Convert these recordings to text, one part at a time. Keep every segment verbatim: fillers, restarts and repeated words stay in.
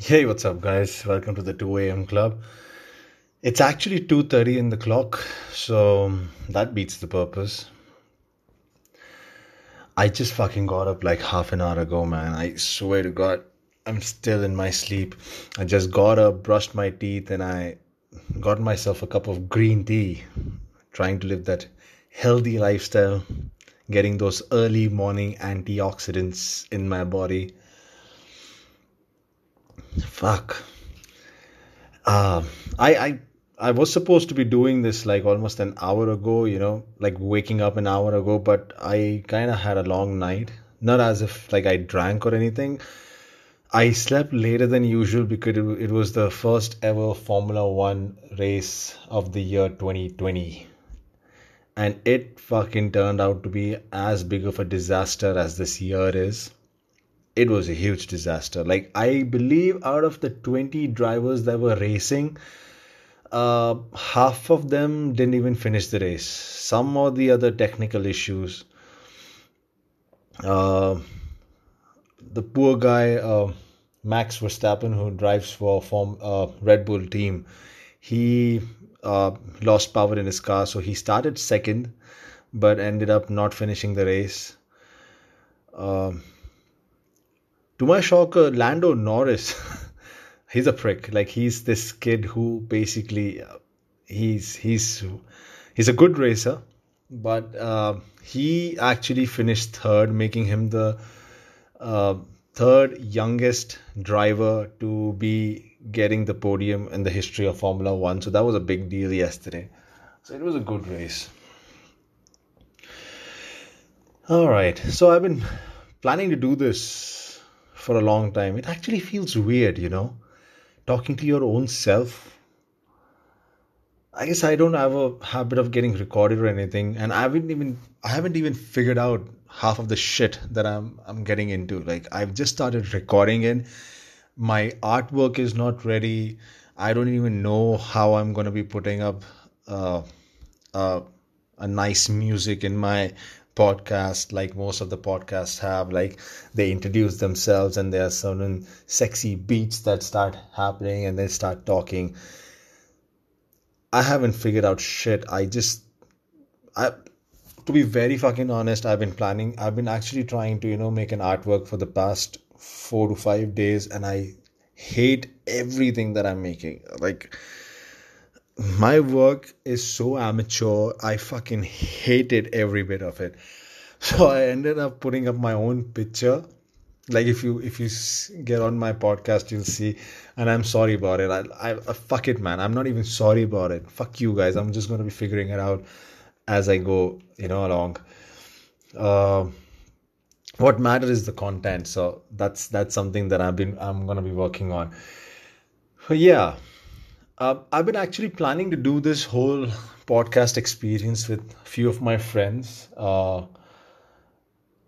Hey, what's up, guys? Welcome to the two a.m. club. It's actually two thirty in the clock, so that beats the purpose. I just fucking got up like half an hour ago, man. I swear to God, I'm still in my sleep. I just got up, brushed my teeth, and I got myself a cup of green tea. Trying to live that healthy lifestyle, getting those early morning antioxidants in my body. Fuck. Uh, I, I I was supposed to be doing this like almost an hour ago, you know, like waking up an hour ago, but I kind of had a long night. Not as if like I drank or anything. I slept later than usual because it, it was the first ever Formula One race of the year twenty twenty. And it fucking turned out to be as big of a disaster as this year is. It was a huge disaster. Like, I believe out of the twenty drivers that were racing, uh, half of them didn't even finish the race. Some or the other technical issues. Uh, the poor guy, uh, Max Verstappen, who drives for form, uh, Red Bull team, he uh, lost power in his car. So he started second, but ended up not finishing the race. Um... Uh, To my shock, uh, Lando Norris, he's a prick. Like, he's this kid who basically, uh, he's he's he's a good racer, but uh, he actually finished third, making him the uh, third youngest driver to be getting the podium in the history of Formula One. So that was a big deal yesterday. So it was a good race. All right. So I've been planning to do this for a long time. It actually feels weird, you know, talking to your own self. I guess I don't have a habit of getting recorded or anything, and I haven't even I haven't even figured out half of the shit that I'm I'm getting into. Like, I've just started recording it. My artwork is not ready. I don't even know how I'm going to be putting up uh, uh, a nice music in my podcast, like most of the podcasts have. Like, they introduce themselves and there are certain sexy beats that start happening and they start talking. I haven't figured out shit. I just I to be very fucking honest, I've been planning I've been actually trying to, you know, make an artwork for the past four to five days and I hate everything that I'm making. Like, my work is so amateur, I fucking hated every bit of it. So I ended up putting up my own picture. Like, if you if you get on my podcast, you'll see. And I'm sorry about it. I, I fuck it, man. I'm not even sorry about it. Fuck you guys. I'm just going to be figuring it out as I go, you know, along. Uh, what matters is the content. So that's that's something that I've been I'm going to be working on. But yeah. Uh, I've been actually planning to do this whole podcast experience with a few of my friends. Uh,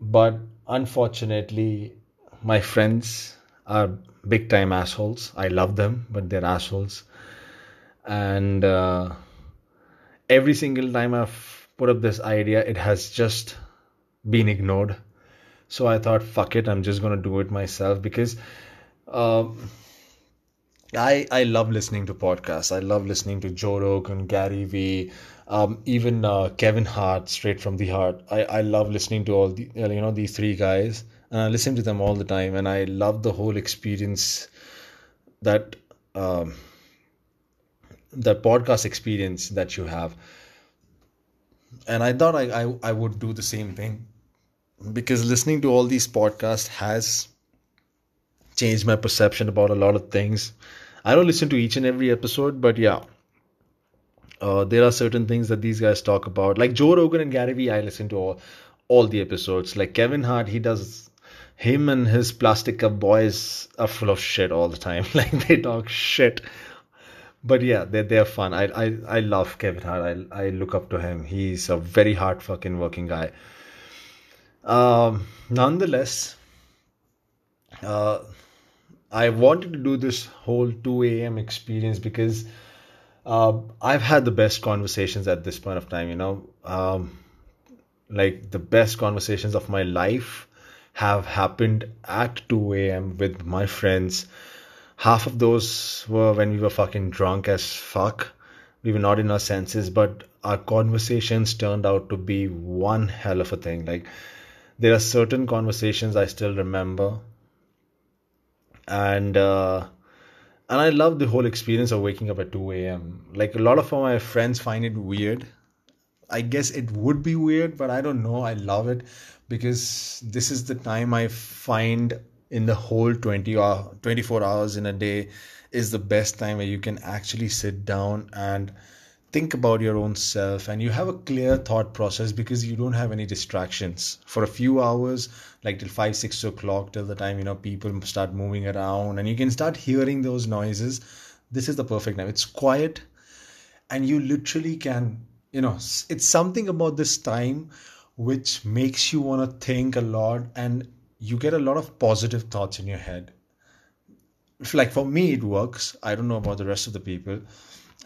but unfortunately, my friends are big time assholes. I love them, but they're assholes. And uh, every single time I've put up this idea, it has just been ignored. So I thought, fuck it, I'm just going to do it myself because... Uh, I, I love listening to podcasts. I love listening to Joe Rogan, Gary Vee, um, even uh, Kevin Hart, Straight From The Heart. I, I love listening to all the, you know, these three guys. And I listen to them all the time. And I love the whole experience, that um, that podcast experience that you have. And I thought I, I, I would do the same thing. Because listening to all these podcasts has... changed my perception about a lot of things. I don't listen to each and every episode, but yeah, uh, there are certain things that these guys talk about. Like Joe Rogan and Gary Vee, I listen to all, all the episodes. Like Kevin Hart, he does, him and his plastic cup boys are full of shit all the time. Like, they talk shit. But yeah, they're, they're fun. I, I, I love Kevin Hart. I, I look up to him. He's a very hard fucking working guy. Um, nonetheless, uh, I wanted to do this whole two a.m. experience because uh, I've had the best conversations at this point of time, you know. Um, like, the best conversations of my life have happened at two a.m. with my friends. half of those were when we were fucking drunk as fuck. We were not in our senses, but our conversations turned out to be one hell of a thing. Like, there are certain conversations I still remember. And uh, and I love the whole experience of waking up at two a.m. Like, a lot of my friends find it weird. I guess it would be weird, but I don't know. I love it because this is the time I find in the whole twenty or twenty-four hours in a day is the best time where you can actually sit down and think about your own self, and you have a clear thought process because you don't have any distractions for a few hours, like till five, six o'clock, till the time, you know, people start moving around and you can start hearing those noises. This is the perfect time. It's quiet and you literally can, you know, it's something about this time which makes you want to think a lot, and you get a lot of positive thoughts in your head. If, like, for me, it works. I don't know about the rest of the people.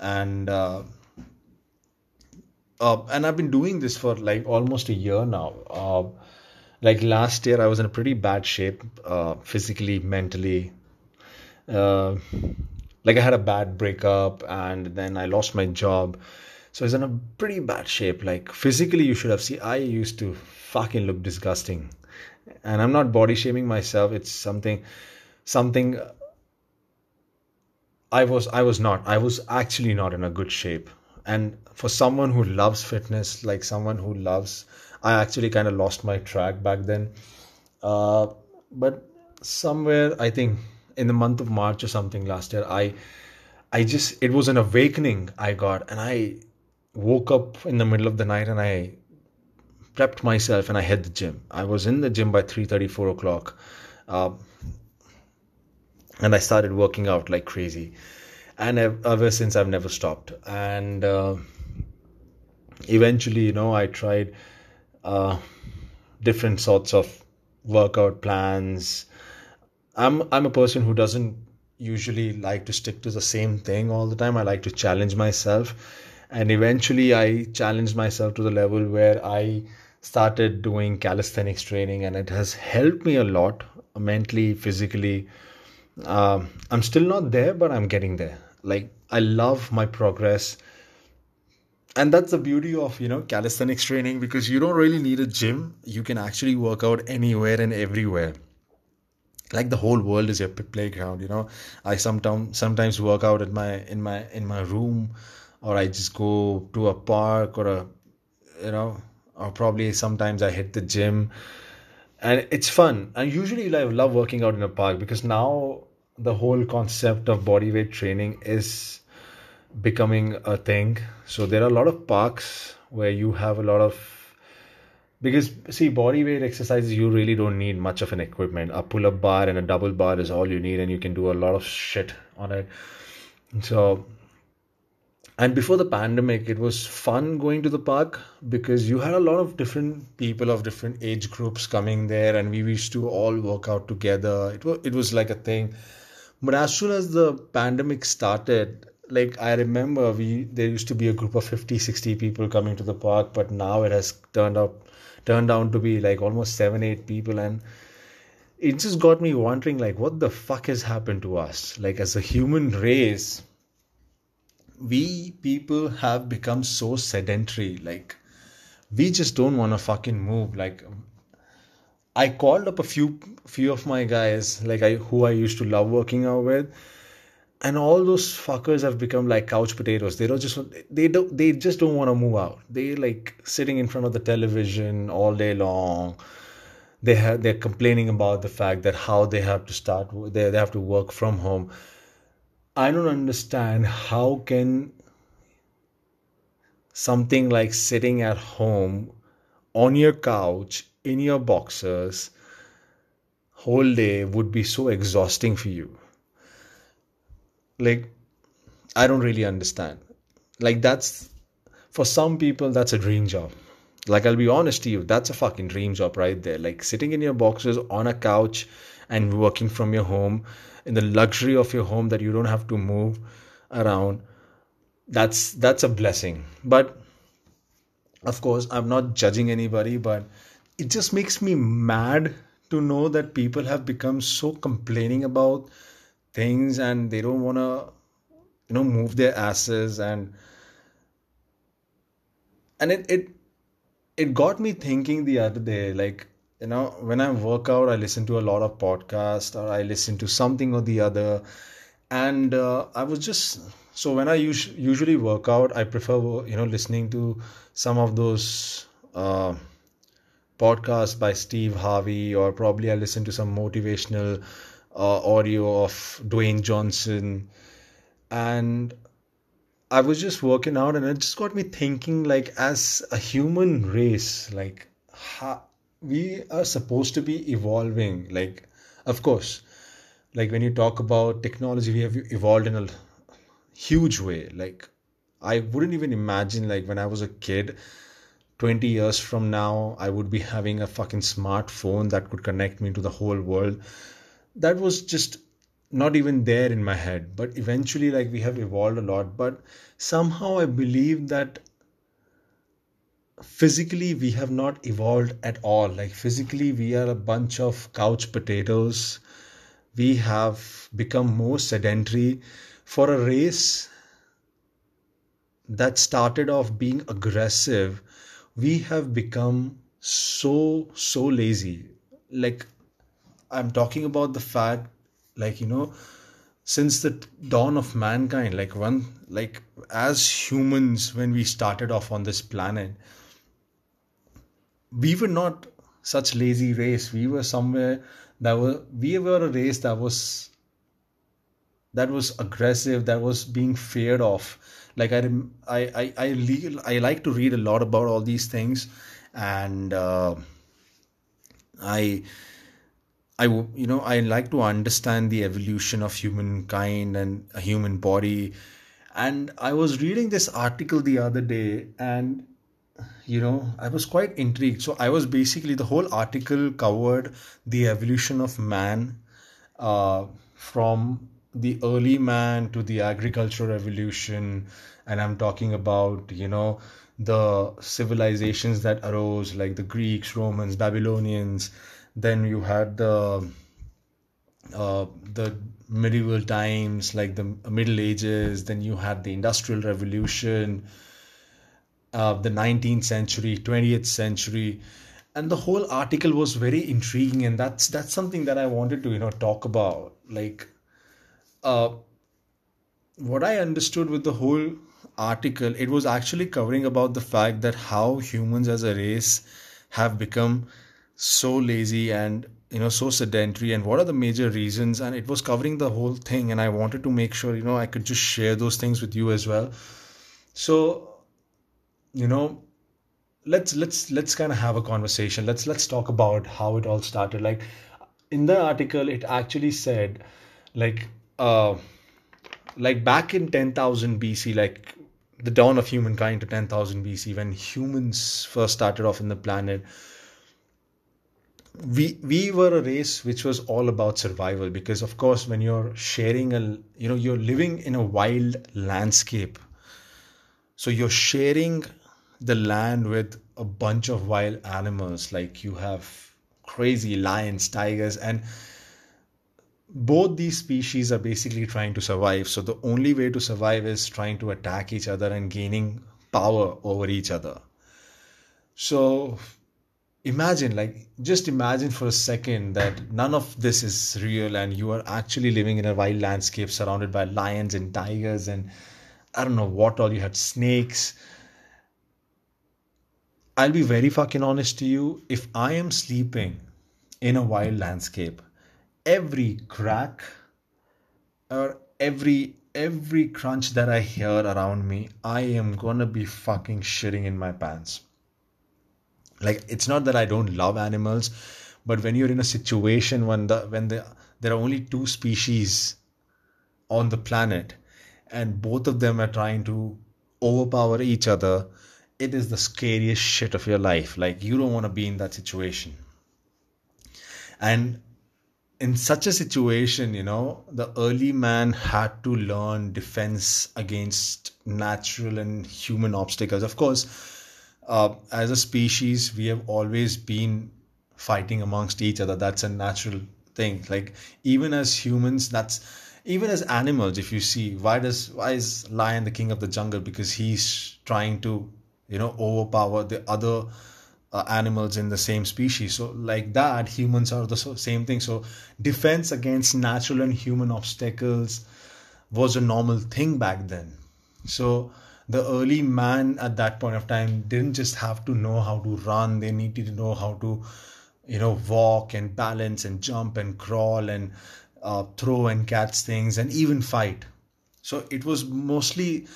And uh, uh, and I've been doing this for like almost a year now. Uh, like last year, I was in a pretty bad shape, uh, physically, mentally. Uh, like I had a bad breakup and then I lost my job. So I was in a pretty bad shape. Like physically, you should have seen, I used to fucking look disgusting. And I'm not body shaming myself. It's something, something I was, I was not, I was actually not in a good shape. And for someone who loves fitness, like someone who loves, I actually kind of lost my track back then. Uh, but somewhere, I think in the month of March or something last year, I, I just, it was an awakening I got. And I woke up in the middle of the night and I prepped myself and I hit the gym. I was in the gym by three thirty, four o'clock. Uh, and I started working out like crazy. And ever since, I've never stopped. And uh, eventually, you know, I tried uh, different sorts of workout plans. I'm I'm a person who doesn't usually like to stick to the same thing all the time. I like to challenge myself. And eventually I challenged myself to the level where I started doing calisthenics training, and it has helped me a lot mentally, physically. Um, I'm still not there, but I'm getting there. Like, I love my progress. And that's the beauty of, you know, calisthenics training, because you don't really need a gym. You can actually work out anywhere and everywhere. Like, the whole world is your playground, you know. I sometimes sometimes work out at my in my in my room. Or I just go to a park or a, you know, or probably sometimes I hit the gym, and it's fun. And usually I love working out in a park, because now the whole concept of bodyweight training is becoming a thing. So there are a lot of parks where you have a lot of, because see, bodyweight exercises, you really don't need much of an equipment. A pull-up bar and a double bar is all you need, and you can do a lot of shit on it. So... And before the pandemic, it was fun going to the park because you had a lot of different people of different age groups coming there, and we used to all work out together. It was, it was like a thing. But as soon as the pandemic started, like I remember we there used to be a group of fifty, sixty people coming to the park, but now it has turned up, turned down to be like almost seven, eight people. And it just got me wondering, like, what the fuck has happened to us? Like, as a human race, we people have become so sedentary. Like, we just don't want to fucking move. Like, I called up a few few of my guys, like I who I used to love working out with, and all those fuckers have become like couch potatoes. They don't just they don't they just don't want to move out. They like sitting in front of the television all day long. They have they're complaining about the fact that how they have to start they they have to work from home. I don't understand how can something like sitting at home on your couch in your boxers whole day would be so exhausting for you. Like, I don't really understand. Like, that's, for some people, that's a dream job. Like, I'll be honest to you, that's a fucking dream job right there. Like, sitting in your boxers on a couch and working from your home, in the luxury of your home that you don't have to move around, that's that's a blessing. But of course, I'm not judging anybody, but it just makes me mad to know that people have become so complaining about things, and they don't want to, you know, move their asses. And and it, it it got me thinking the other day, like, you know, when I work out, I listen to a lot of podcasts, or I listen to something or the other. And uh, I was just, so when I us- usually work out, I prefer, you know, listening to some of those uh, podcasts by Steve Harvey, or probably I listen to some motivational uh, audio of Dwayne Johnson. And I was just working out, and it just got me thinking, like, as a human race, like, how we are supposed to be evolving. Like, of course, like when you talk about technology, we have evolved in a huge way. Like, I wouldn't even imagine, like, when I was a kid, twenty years from now, I would be having a fucking smartphone that could connect me to the whole world. That was just not even there in my head. But eventually, like, we have evolved a lot. But somehow I believe that physically we have not evolved at all. Like, physically we are a bunch of couch potatoes. We have become more sedentary for a race that started off being aggressive. We have become so, so lazy. Like, I'm talking about the fact, like, you know, since the dawn of mankind, like one, like as humans, when we started off on this planet, we were not such lazy race. We were somewhere that were, we were a race that was, that was aggressive, that was being feared of. Like, I, I, I, I, le- I like to read a lot about all these things, and uh, I, I, you know, I like to understand the evolution of humankind and a human body. And I was reading this article the other day, and, you know, I was quite intrigued. So I was basically, the whole article covered the evolution of man uh, from the early man to the agricultural revolution. And I'm talking about, you know, the civilizations that arose, like the Greeks, Romans, Babylonians. Then you had the uh, the medieval times, like the Middle Ages. Then you had the Industrial Revolution, Uh, the nineteenth century, twentieth century, and the whole article was very intriguing, and that's that's something that I wanted to, you know, talk about. Like, uh, what I understood with the whole article, it was actually covering about the fact that how humans as a race have become so lazy and, you know, so sedentary, and what are the major reasons. And it was covering the whole thing, and I wanted to make sure, you know, I could just share those things with you as well. So, you know, let's let's let's kind of have a conversation. Let's let's talk about how it all started. Like, in the article, it actually said, like, uh, like back in ten thousand B C, like the dawn of humankind to ten thousand B C, when humans first started off in the planet, we we were a race which was all about survival. Because, of course, when you're sharing a, you know, you're living in a wild landscape, so you're sharing the land with a bunch of wild animals. Like, you have crazy lions, tigers, and both these species are basically trying to survive. So the only way to survive is trying to attack each other and gaining power over each other. So imagine, like, just imagine for a second that none of this is real, and you are actually living in a wild landscape surrounded by lions and tigers, and I don't know what all you had, snakes. I'll be very fucking honest to you. If I am sleeping in a wild landscape, every crack or every every crunch that I hear around me, I am gonna be fucking shitting in my pants. Like, it's not that I don't love animals, but when you're in a situation when the when the there are only two species on the planet, and both of them are trying to overpower each other, it is the scariest shit of your life. Like, you don't want to be in that situation. And in such a situation, you know, the early man had to learn defense against natural and human obstacles. Of course, uh, as a species, we have always been fighting amongst each other. That's a natural thing. Like, even as humans, that's Even as animals, if you see, why does why is lion the king of the jungle? Because he's trying to, you know, overpower the other uh, animals in the same species. So like that, humans are the same thing. So defense against natural and human obstacles was a normal thing back then. So the early man at that point of time didn't just have to know how to run. They needed to know how to, you know, walk and balance and jump and crawl and uh, throw and catch things and even fight. So it was mostly,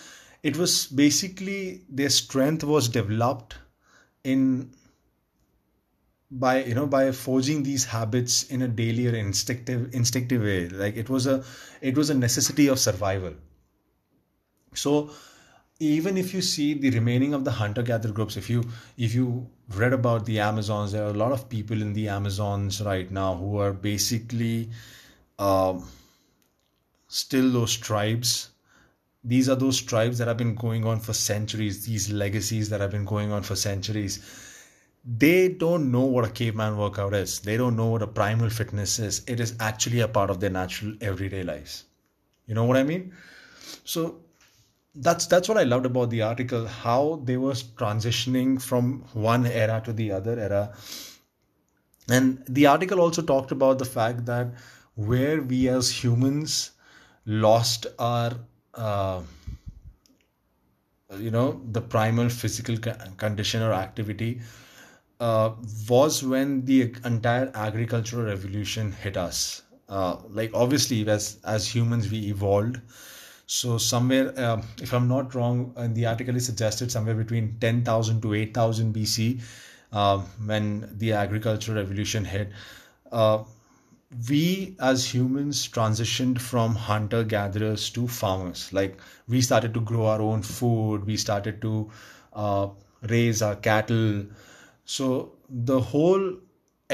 it was basically their strength was developed in by, you know, by forging these habits in a daily or instinctive, instinctive way. Like it was a, it was a necessity of survival. So even if you see the remaining of the hunter-gatherer groups, if you if you read about the Amazons, there are a lot of people in the Amazons right now who are basically um, still those tribes. These are those tribes that have been going on for centuries, these legacies that have been going on for centuries. They don't know what a caveman workout is. They don't know what a primal fitness is. It is actually a part of their natural everyday lives. You know what I mean? So That's that's what I loved about the article, how they were transitioning from one era to the other era. And the article also talked about the fact that where we as humans lost our, uh, you know, the primal physical condition or activity uh, was when the entire agricultural revolution hit us. Uh, like obviously, as as humans, we evolved. So somewhere, uh, if I'm not wrong, in the article is suggested somewhere between ten thousand to eight thousand B C, uh, when the agricultural revolution hit, uh, we as humans transitioned from hunter-gatherers to farmers. Like we started to grow our own food, we started to uh, raise our cattle. So the whole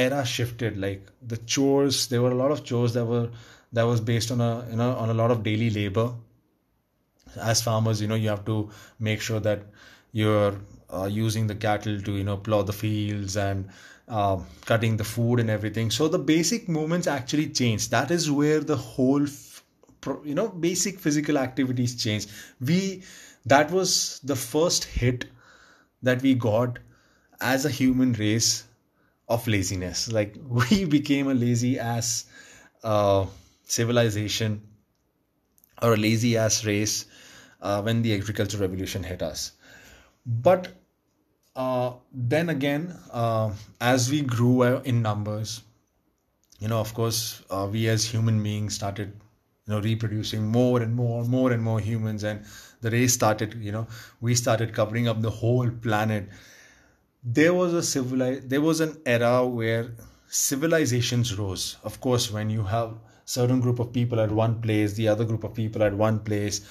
era shifted. Like the chores, there were a lot of chores that were that was based on a you know on a lot of daily labor. As farmers, you know, you have to make sure that you're uh, using the cattle to, you know, plow the fields and uh, cutting the food and everything. So the basic movements actually change. That is where the whole, you know, basic physical activities change. We, that was the first hit that we got as a human race of laziness. Like we became a lazy ass uh, civilization or a lazy ass race uh, when the agricultural revolution hit us. But uh, then again, uh, as we grew in numbers, you know, of course, uh, we as human beings started, you know, reproducing more and more, more and more humans, and the race started, you know, we started covering up the whole planet. There was a civili- there was an era where civilizations rose. Of course, when you have certain group of people at one place, the other group of people at one place,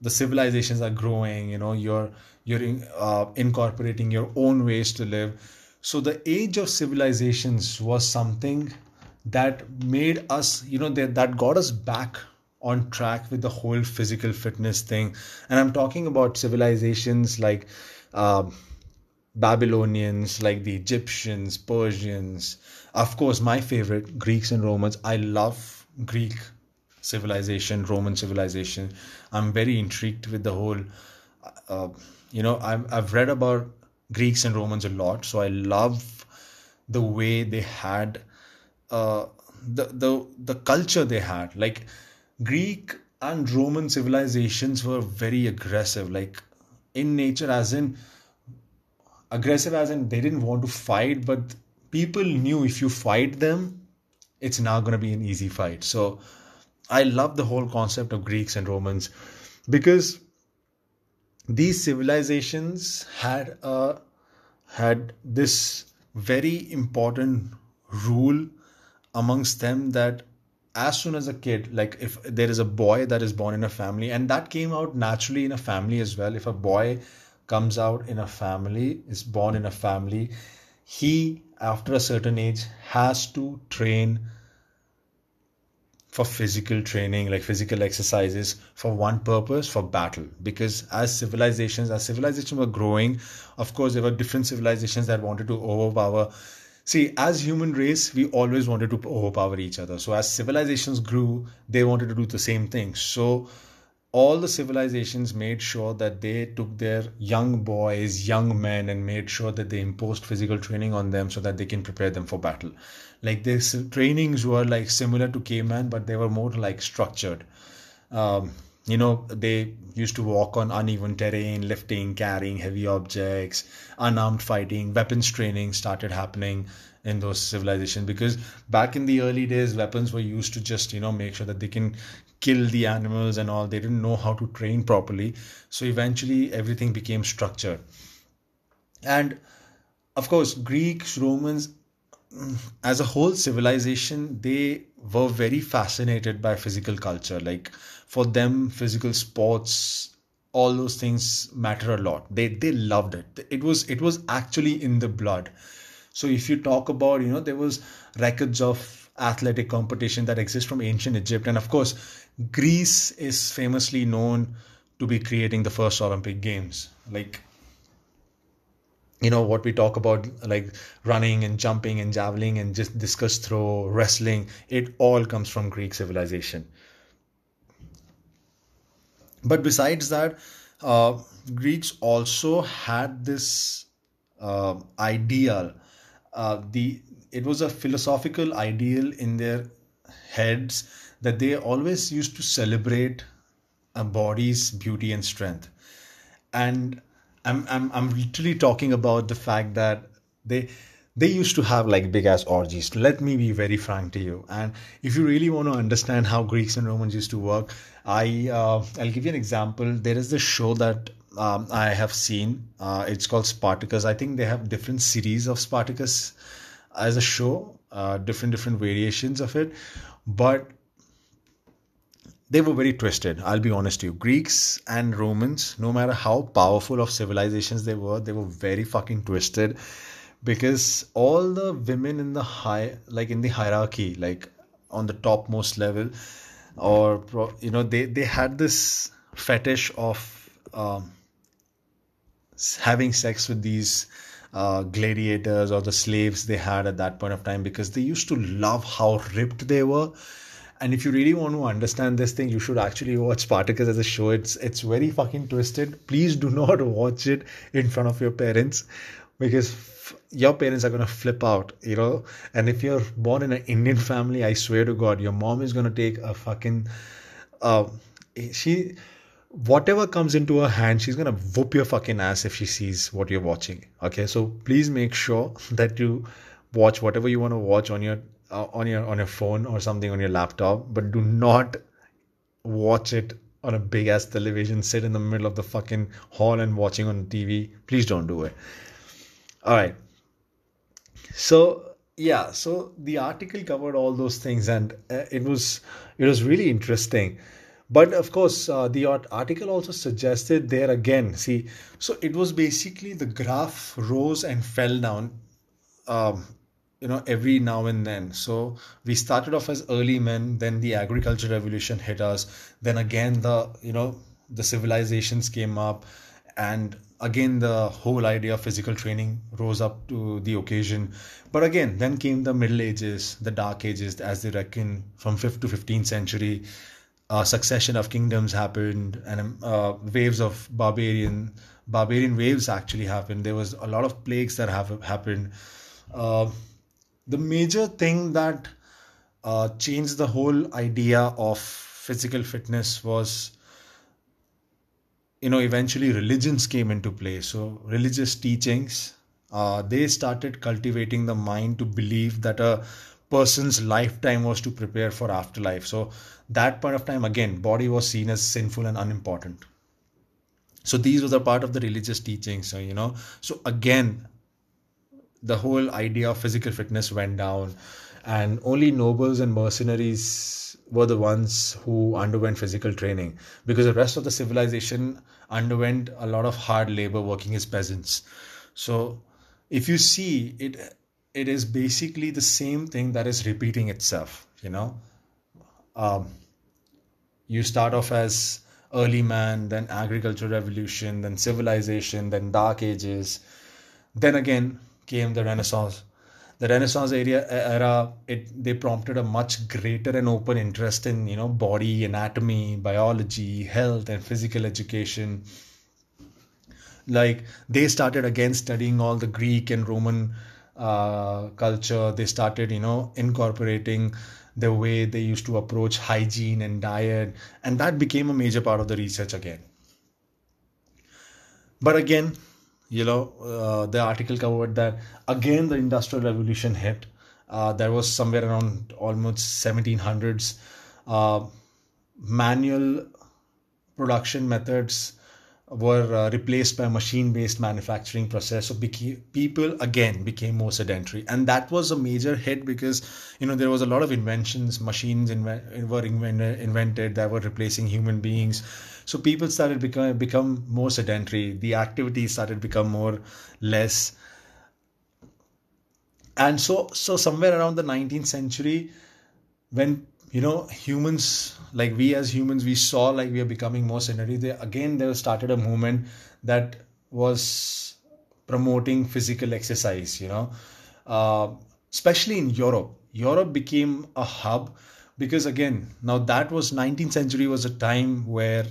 the civilizations are growing, you know, you're, you're in, uh, incorporating your own ways to live. So the age of civilizations was something that made us, you know, that, that got us back on track with the whole physical fitness thing. And I'm talking about civilizations like uh, Babylonians, like the Egyptians, Persians, of course, my favorite, Greeks and Romans. I love Greek civilization, Roman civilization. I'm very intrigued with the whole, uh, you know, I'm, I've read about Greeks and Romans a lot. So I love the way they had, uh, the, the, the culture they had. Like Greek and Roman civilizations were very aggressive, like in nature, as in aggressive, as in they didn't want to fight, but people knew if you fight them, it's now going to be an easy fight. So I love the whole concept of Greeks and Romans because these civilizations had uh, had this very important rule amongst them that as soon as a kid, like if there is a boy that is born in a family, and that came out naturally in a family as well. If a boy comes out in a family, is born in a family, he, after a certain age, has to train for physical training, like physical exercises, for one purpose, for battle. Because as civilizations, as civilizations were growing, of course, there were different civilizations that wanted to overpower See, as human race, we always wanted to overpower each other. So as civilizations grew, they wanted to do the same thing. So all the civilizations made sure that they took their young boys, young men, and made sure that they imposed physical training on them so that they can prepare them for battle. Like, their trainings were like similar to caveman, but they were more like structured. Um, you know, they used to walk on uneven terrain, lifting, carrying heavy objects, unarmed fighting, weapons training started happening in those civilizations, because back in the early days, weapons were used to just, you know, make sure that they can kill the animals and all. They didn't know how to train properly. So eventually everything became structured. And of course, Greeks, Romans, as a whole civilization, they were very fascinated by physical culture. Like, for them, physical sports, all those things matter a lot. They they loved it. It was it was actually in the blood. So if you talk about, you know, there was records of athletic competition that exist from ancient Egypt. And of course, Greece is famously known to be creating the first Olympic Games. Like, you know, what we talk about, like running and jumping and javelin and just discus throw, wrestling, it all comes from Greek civilization. But besides that, uh, Greeks also had this uh, ideal. Uh, the it was a philosophical ideal in their heads that they always used to celebrate a body's beauty and strength. And I'm I'm I'm literally talking about the fact that they they used to have like big ass orgies. Let me be very frank to you. And if you really want to understand how Greeks and Romans used to work, I uh, I'll give you an example. There is this show that um, I have seen. Uh, it's called Spartacus. I think they have different series of Spartacus as a show, uh, different different variations of it, but they were very twisted. I'll be honest to you. Greeks and Romans, no matter how powerful of civilizations they were, they were very fucking twisted, because all the women in the high, like in the hierarchy, like on the topmost level, or, you know, they, they had this fetish of um, having sex with these uh, gladiators or the slaves they had at that point of time, because they used to love how ripped they were. And if you really want to understand this thing, you should actually watch Spartacus as a show. It's it's very fucking twisted. Please do not watch it in front of your parents, because f- your parents are going to flip out, you know. And if you're born in an Indian family, I swear to God, your mom is going to take a fucking... Uh, she, whatever comes into her hand, she's going to whoop your fucking ass if she sees what you're watching. Okay, so please make sure that you watch whatever you want to watch on your... Uh, on your on your phone or something on your laptop, but do not watch it on a big ass television. Sit in the middle of the fucking hall and watching on T V. Please don't do it. All right. So yeah, so the article covered all those things, and uh, it was it was really interesting. But of course, uh, the article also suggested there again. See, so it was basically the graph rose and fell down. Um, you know, every now and then. So we started off as early men, then the agriculture revolution hit us. Then again, the, you know, the civilizations came up, and again, the whole idea of physical training rose up to the occasion. But again, then came the Middle Ages, the Dark Ages, as they reckon, from fifth to fifteenth century, a succession of kingdoms happened, and uh, waves of barbarian, barbarian waves actually happened. There was a lot of plagues that have happened. Uh, The major thing that uh, changed the whole idea of physical fitness was, you know, eventually religions came into play. So religious teachings, uh, they started cultivating the mind to believe that a person's lifetime was to prepare for afterlife. So that point of time, again, body was seen as sinful and unimportant. So these were the part of the religious teachings, so, you know, so again, the whole idea of physical fitness went down, and only nobles and mercenaries were the ones who underwent physical training, because the rest of the civilization underwent a lot of hard labor working as peasants. So if you see it, it is basically the same thing that is repeating itself, you know. Um, you start off as early man, then agriculture revolution, then civilization, then dark ages, then again came the Renaissance. the Renaissance area era, it they prompted a much greater and open interest in, you know, body, anatomy, biology, health, and physical education. Like, they started again studying all the Greek and Roman uh, culture. They started, you know, incorporating the way they used to approach hygiene and diet, and that became a major part of the research again. But again, you know, uh, the article covered that again the Industrial Revolution hit. Uh, that was somewhere around almost seventeen hundreds. Uh, manual production methods were uh, replaced by machine-based manufacturing process. So became, people again became more sedentary, and that was a major hit because, you know, there was a lot of inventions, machines inven- were inven- invented that were replacing human beings. So people started become become more sedentary. The activities started become more less, and so so somewhere around the nineteenth century, when, you know, humans, like we as humans, we saw like we are becoming more sedentary. They, again, there started a movement that was promoting physical exercise, you know, uh, especially in Europe. Europe became a hub because, again, now that was nineteenth century was a time where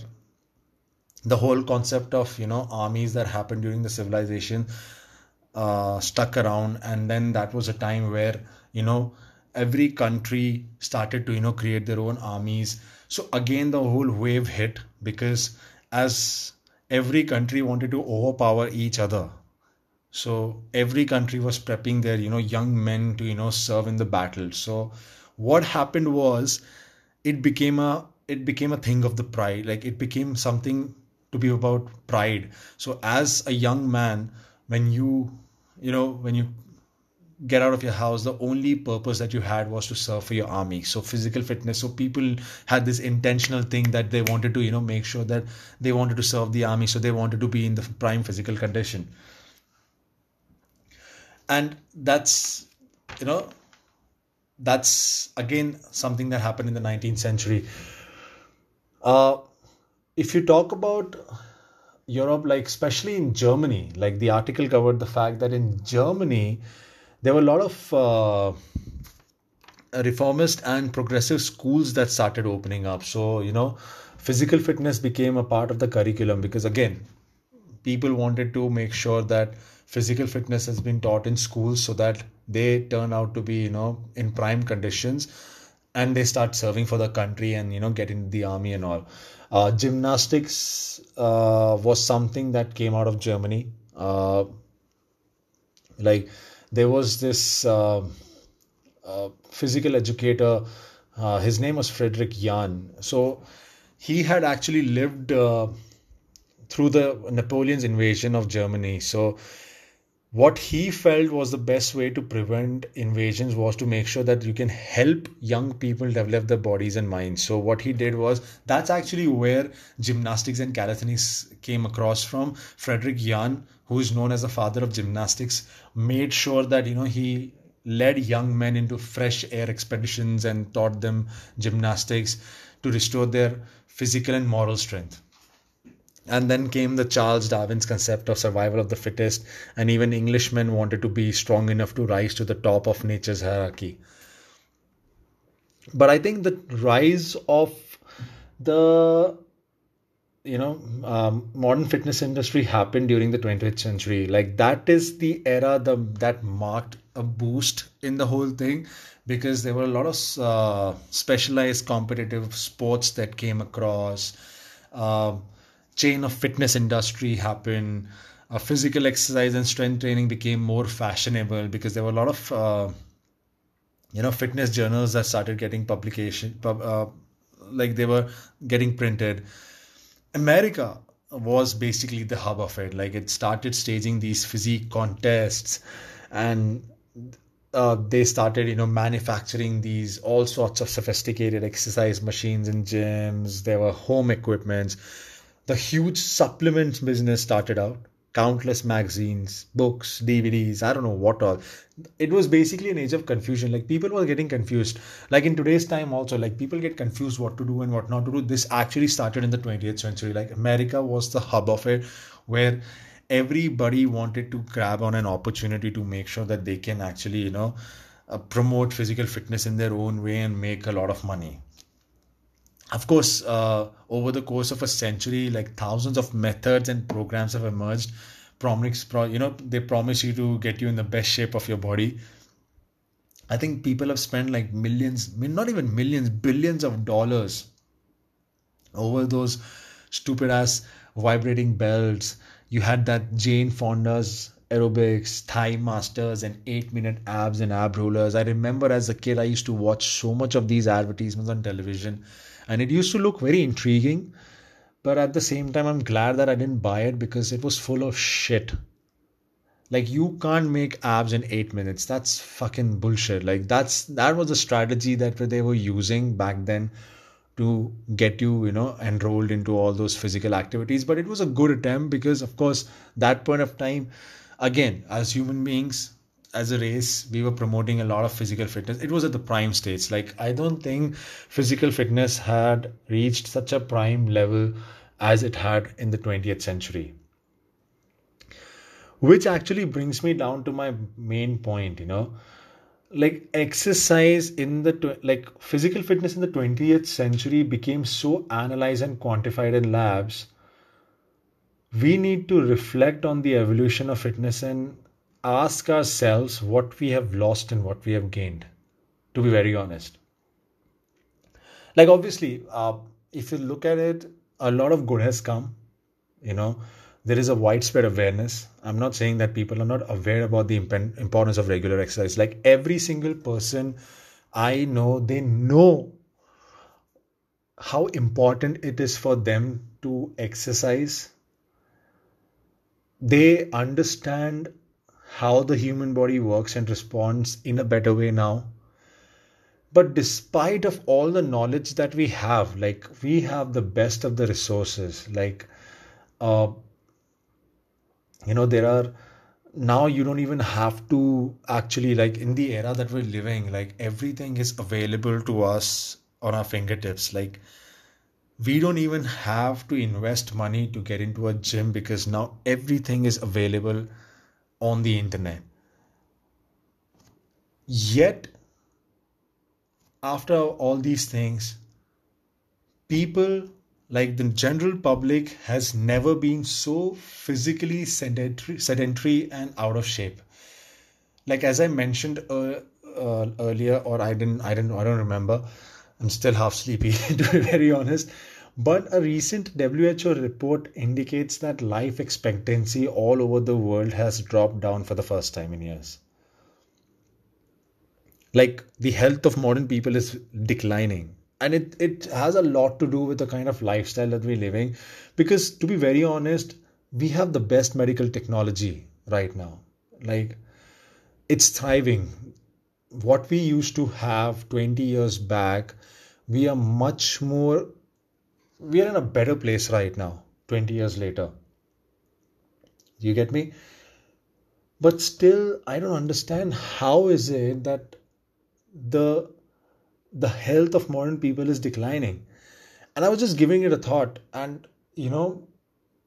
the whole concept of, you know, armies that happened during the civilization uh, stuck around. And then that was a time where, you know, every country started to, you know, create their own armies. So again, the whole wave hit because as every country wanted to overpower each other. So every country was prepping their, you know, young men to, you know, serve in the battle. So what happened was it became a, it became a thing of the pride. Like it became something to be about pride. So as a young man, when you, you know, when you get out of your house, the only purpose that you had was to serve for your army. So physical fitness. So people had this intentional thing that they wanted to, you know, make sure that they wanted to serve the army. So they wanted to be in the prime physical condition. And that's, you know, that's again something that happened in the nineteenth century. Uh, if you talk about Europe, like especially in Germany, like the article covered the fact that in Germany, there were a lot of uh, reformist and progressive schools that started opening up. So, you know, physical fitness became a part of the curriculum because, again, people wanted to make sure that physical fitness has been taught in schools so that they turn out to be, you know, in prime conditions and they start serving for the country and, you know, get into the army and all. Uh, gymnastics uh, was something that came out of Germany. Uh, like... There was this uh, uh, physical educator, uh, his name was Friedrich Jahn. So he had actually lived uh, through the Napoleon's invasion of Germany. So what he felt was the best way to prevent invasions was to make sure that you can help young people develop their bodies and minds. So what he did was, that's actually where gymnastics and calisthenics came across from. Friedrich Jahn, who is known as the father of gymnastics, made sure that, you know, he led young men into fresh air expeditions and taught them gymnastics to restore their physical and moral strength. And then came the Charles Darwin's concept of survival of the fittest, and even Englishmen wanted to be strong enough to rise to the top of nature's hierarchy. But I think the rise of the, you know, um, modern fitness industry happened during the twentieth century. Like that is the era the, that marked a boost in the whole thing because there were a lot of uh, specialized competitive sports that came across. Uh, chain of fitness industry happened. Uh, physical exercise and strength training became more fashionable because there were a lot of, uh, you know, fitness journals that started getting publication, uh, like they were getting printed. America was basically the hub of it. Like it started staging these physique contests and uh, they started, you know, manufacturing these all sorts of sophisticated exercise machines in gyms. There were home equipments. The huge supplements business started out. Countless magazines, books, D V Ds, I don't know what all. It was basically an age of confusion. Like people were getting confused. Like in today's time also, like people get confused what to do and what not to do. This actually started in the twentieth century. Like America was the hub of it, where everybody wanted to grab on an opportunity to make sure that they can actually, you know, uh, promote physical fitness in their own way and make a lot of money. Of course, uh, over the course of a century, like thousands of methods and programs have emerged. Promise, you know, they promise you to get you in the best shape of your body. I think people have spent like millions, not even millions, billions of dollars over those stupid ass vibrating belts. You had that Jane Fonda's aerobics, Thigh Masters, and eight-minute abs and ab rollers. I remember as a kid, I used to watch so much of these advertisements on television, and it used to look very intriguing. But at the same time, I'm glad that I didn't buy it because it was full of shit. Like, you can't make abs in eight minutes. That's fucking bullshit. Like, that's that was a strategy that they were using back then to get you, you know, enrolled into all those physical activities. But it was a good attempt because, of course, that point of time, again, as human beings, as a race, we were promoting a lot of physical fitness. It was at the prime stage. Like, I don't think physical fitness had reached such a prime level as it had in the twentieth century. Which actually brings me down to my main point, you know, like exercise in the, tw- like physical fitness in the twentieth century became so analyzed and quantified in labs. We need to reflect on the evolution of fitness and ask ourselves what we have lost and what we have gained, to be very honest. Like obviously, uh, if you look at it, a lot of good has come, you know. There is a widespread awareness. I'm not saying that people are not aware about the imp- importance of regular exercise. Like every single person I know, they know how important it is for them to exercise. They understand how the human body works and responds in a better way now. But despite of all the knowledge that we have, like we have the best of the resources, like, uh, you know, there are now you don't even have to actually, like in the era that we're living, like everything is available to us on our fingertips. Like we don't even have to invest money to get into a gym because now everything is available on the internet. Yet, after all these things, people like the general public has never been so physically sedentary, sedentary and out of shape. Like as I mentioned uh, uh, earlier, or I didn't, I didn't, I don't remember. I'm still half sleepy to be very honest. But a recent W H O report indicates that life expectancy all over the world has dropped down for the first time in years. Like the health of modern people is declining. And it, it has a lot to do with the kind of lifestyle that we're living. Because to be very honest, we have the best medical technology right now. Like, it's thriving. What we used to have twenty years back, we are much more... We are in a better place right now, twenty years later. You get me? But still, I don't understand how is it that the... the health of modern people is declining. And I was just giving it a thought. And, you know,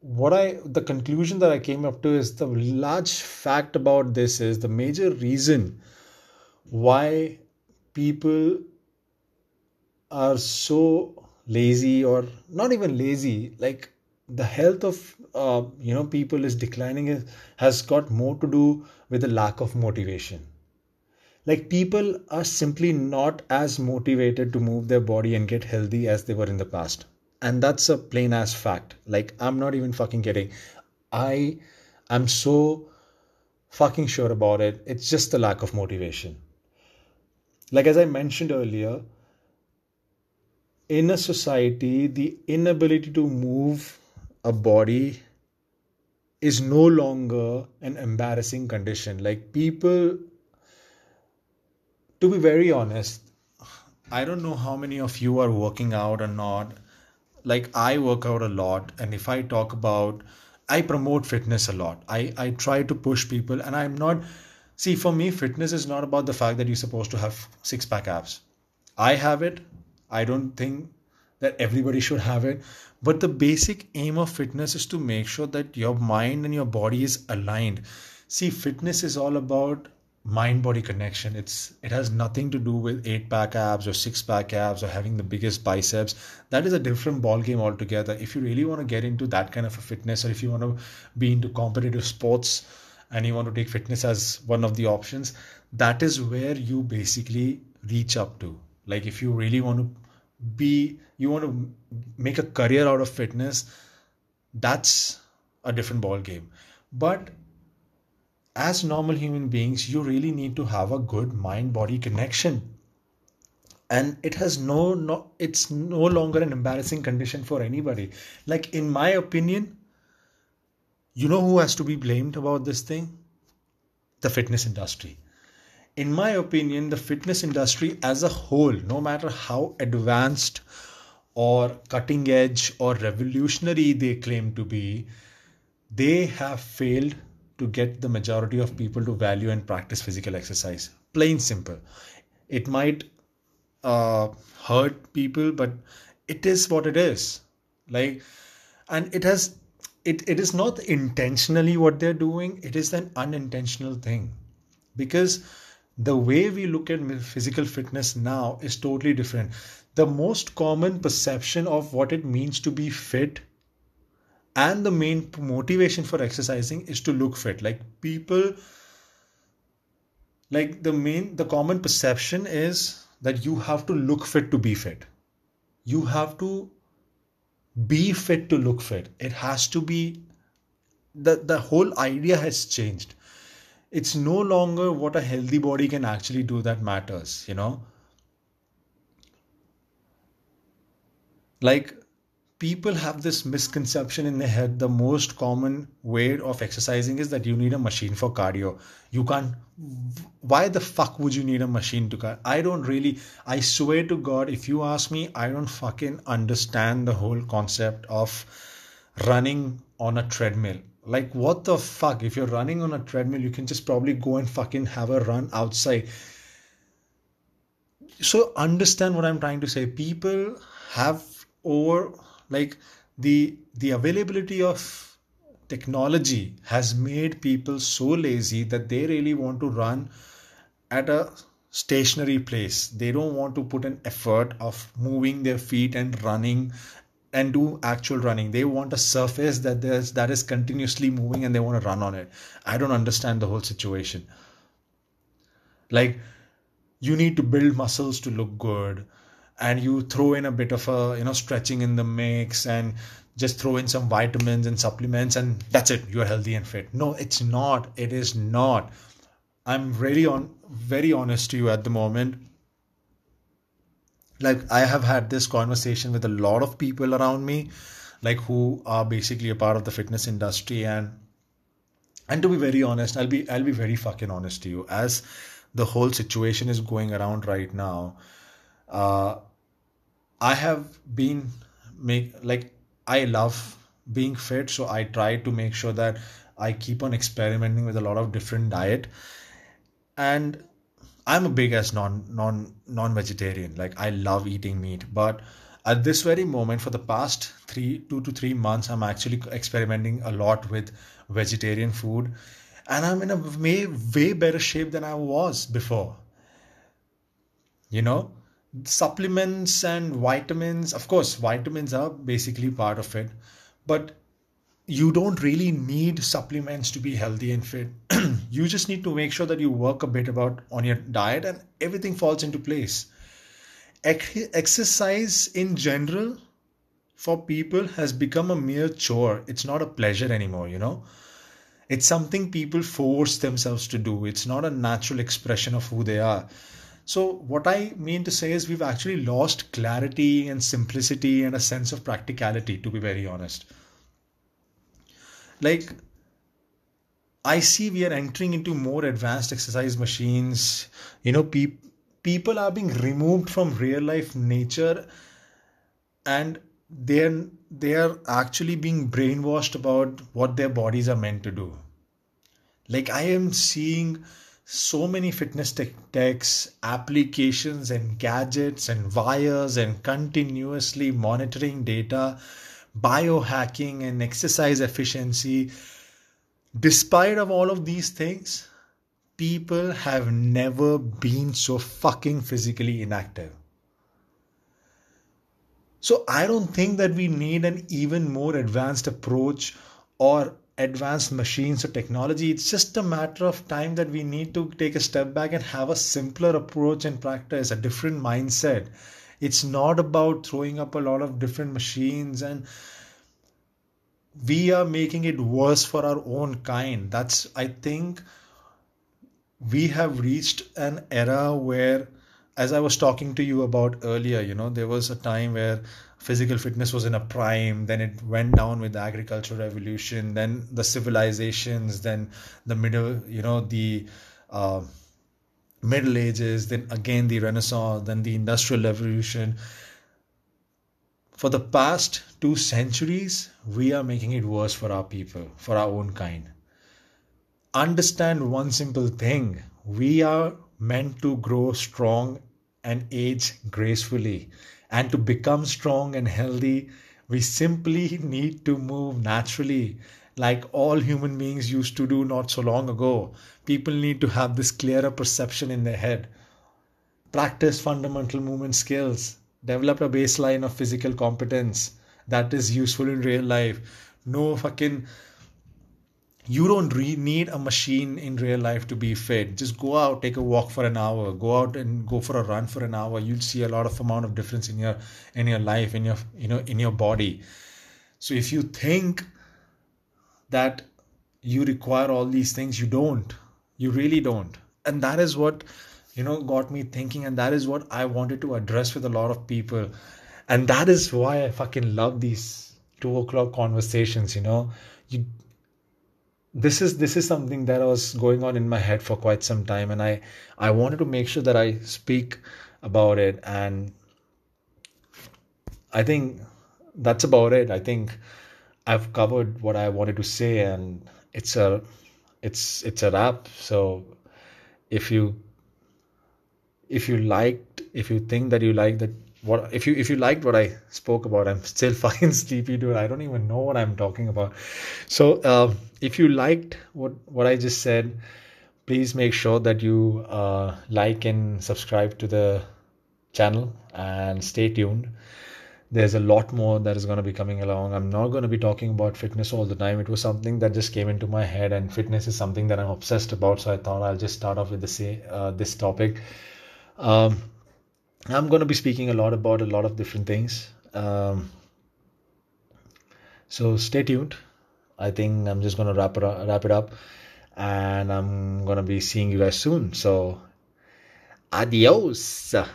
what I, the conclusion that I came up to is the large fact about this is the major reason why people are so lazy or not even lazy. Like the health of, uh, you know, people is declining has got more to do with the lack of motivation. Like people are simply not as motivated to move their body and get healthy as they were in the past. And that's a plain ass fact. Like I'm not even fucking kidding. I am so fucking sure about it. It's just the lack of motivation. Like as I mentioned earlier, in a society, the inability to move a body is no longer an embarrassing condition. Like people... To be very honest, I don't know how many of you are working out or not. Like I work out a lot, and if I talk about, I promote fitness a lot. I, I try to push people, and I'm not, see for me, fitness is not about the fact that you're supposed to have six pack abs. I have it. I don't think that everybody should have it. But the basic aim of fitness is to make sure that your mind and your body is aligned. See, fitness is all about mind-body connection. It's it has nothing to do with eight-pack abs or six-pack abs or having the biggest biceps. That is a different ballgame altogether. If you really want to get into that kind of a fitness, or if you want to be into competitive sports and you want to take fitness as one of the options, that is where you basically reach up to. Like if you really want to be, you want to make a career out of fitness, that's a different ballgame. But as normal human beings, you really need to have a good mind-body connection. And it has no, no, it's no longer an embarrassing condition for anybody. Like in my opinion, you know who has to be blamed about this thing? The fitness industry. In my opinion, the fitness industry as a whole, no matter how advanced or cutting edge or revolutionary they claim to be, they have failed to get the majority of people to value and practice physical exercise. Plain simple. It might uh, hurt people, but it is what it is. Like, and it has, it, it is not intentionally what they're doing. It is an unintentional thing, because the way we look at physical fitness now is totally different. The most common perception of what it means to be fit and the main motivation for exercising is to look fit. Like people, like the main, the common perception is that you have to look fit to be fit. You have to be fit to look fit. It has to be, the, the whole idea has changed. It's no longer what a healthy body can actually do that matters, you know. Like, people have this misconception in their head. The most common way of exercising is that you need a machine for cardio. You can't, why the fuck would you need a machine to cardio? I don't really, I swear to God, if you ask me, I don't fucking understand the whole concept of running on a treadmill. Like what the fuck, if you're running on a treadmill, you can just probably go and fucking have a run outside. So understand what I'm trying to say. People have over, like the the availability of technology has made people so lazy that they really want to run at a stationary place. They don't want to put an effort of moving their feet and running and do actual running. They want a surface that there's, that is continuously moving, and they want to run on it. I don't understand the whole situation. Like you need to build muscles to look good, and you throw in a bit of a, you know, stretching in the mix, and just throw in some vitamins and supplements, and that's it. You're healthy and fit. No, it's not. It is not. I'm really on very honest to you at the moment. Like I have had this conversation with a lot of people around me, like who are basically a part of the fitness industry. And, and to be very honest, I'll be, I'll be very fucking honest to you, as the whole situation is going around right now. Uh, I have been make like, I love being fit. So I try to make sure that I keep on experimenting with a lot of different diet, and I'm a big ass non, non, non-vegetarian. Like I love eating meat, but at this very moment for the past three, two to three months, I'm actually experimenting a lot with vegetarian food, and I'm in a way, way better shape than I was before. You know, supplements and vitamins, of course, vitamins are basically part of it, but you don't really need supplements to be healthy and fit. You just need to make sure that you work a bit about on your diet, and everything falls into place. Ex- exercise in general for people has become a mere chore. It's not a pleasure anymore, you know. It's something people force themselves to do. It's not a natural expression of who they are. So what I mean to say is we've actually lost clarity and simplicity and a sense of practicality, to be very honest. Like, I see we are entering into more advanced exercise machines. You know, pe- people are being removed from real life nature, and they're, they're actually being brainwashed about what their bodies are meant to do. Like I am seeing so many fitness tech techs, applications and gadgets and wires and continuously monitoring data, biohacking and exercise efficiency. Despite of all of these things, people have never been so fucking physically inactive. So I don't think that we need an even more advanced approach or advanced machines or technology. It's just a matter of time that we need to take a step back and have a simpler approach and practice a different mindset. It's not about throwing up a lot of different machines and we are making it worse for our own kind. That's, I think, we have reached an era where, as I was talking to you about earlier, you know, there was a time where physical fitness was in a prime, then it went down with the agricultural revolution, then the civilizations, then the middle, you know, the uh, Middle Ages, then again the Renaissance, then the Industrial Revolution. For the past two centuries, we are making it worse for our people, for our own kind. Understand one simple thing. We are meant to grow strong and age gracefully. And to become strong and healthy, we simply need to move naturally, like all human beings used to do not so long ago. People need to have this clearer perception in their head. Practice fundamental movement skills. Develop a baseline of physical competence that is useful in real life. No fucking... You don't re- need a machine in real life to be fit. Just go out, take a walk for an hour. Go out and go for a run for an hour. You'll see a lot of amount of difference in your in your life, in your you know in your body. So if you think that you require all these things, you don't. You really don't. And that is what you know got me thinking. And that is what I wanted to address with a lot of people. And that is why I fucking love these two o'clock conversations. You know you. This is this is something that was going on in my head for quite some time, and I, I wanted to make sure that I speak about it, and I think that's about it. I think I've covered what I wanted to say, and it's a it's it's a wrap. So if you if you liked if you think that you like that what if you if you liked what I spoke about, I'm still fucking sleepy, dude. I don't even know what I'm talking about. So um if you liked what, what I just said, please make sure that you uh, like and subscribe to the channel and stay tuned. There's a lot more that is going to be coming along. I'm not going to be talking about fitness all the time. It was something that just came into my head, and fitness is something that I'm obsessed about. So I thought I'll just start off with this, uh, this topic. Um, I'm going to be speaking a lot about a lot of different things. Um, so stay tuned. I think I'm just going to wrap it up, wrap it up and I'm going to be seeing you guys soon. So, adios.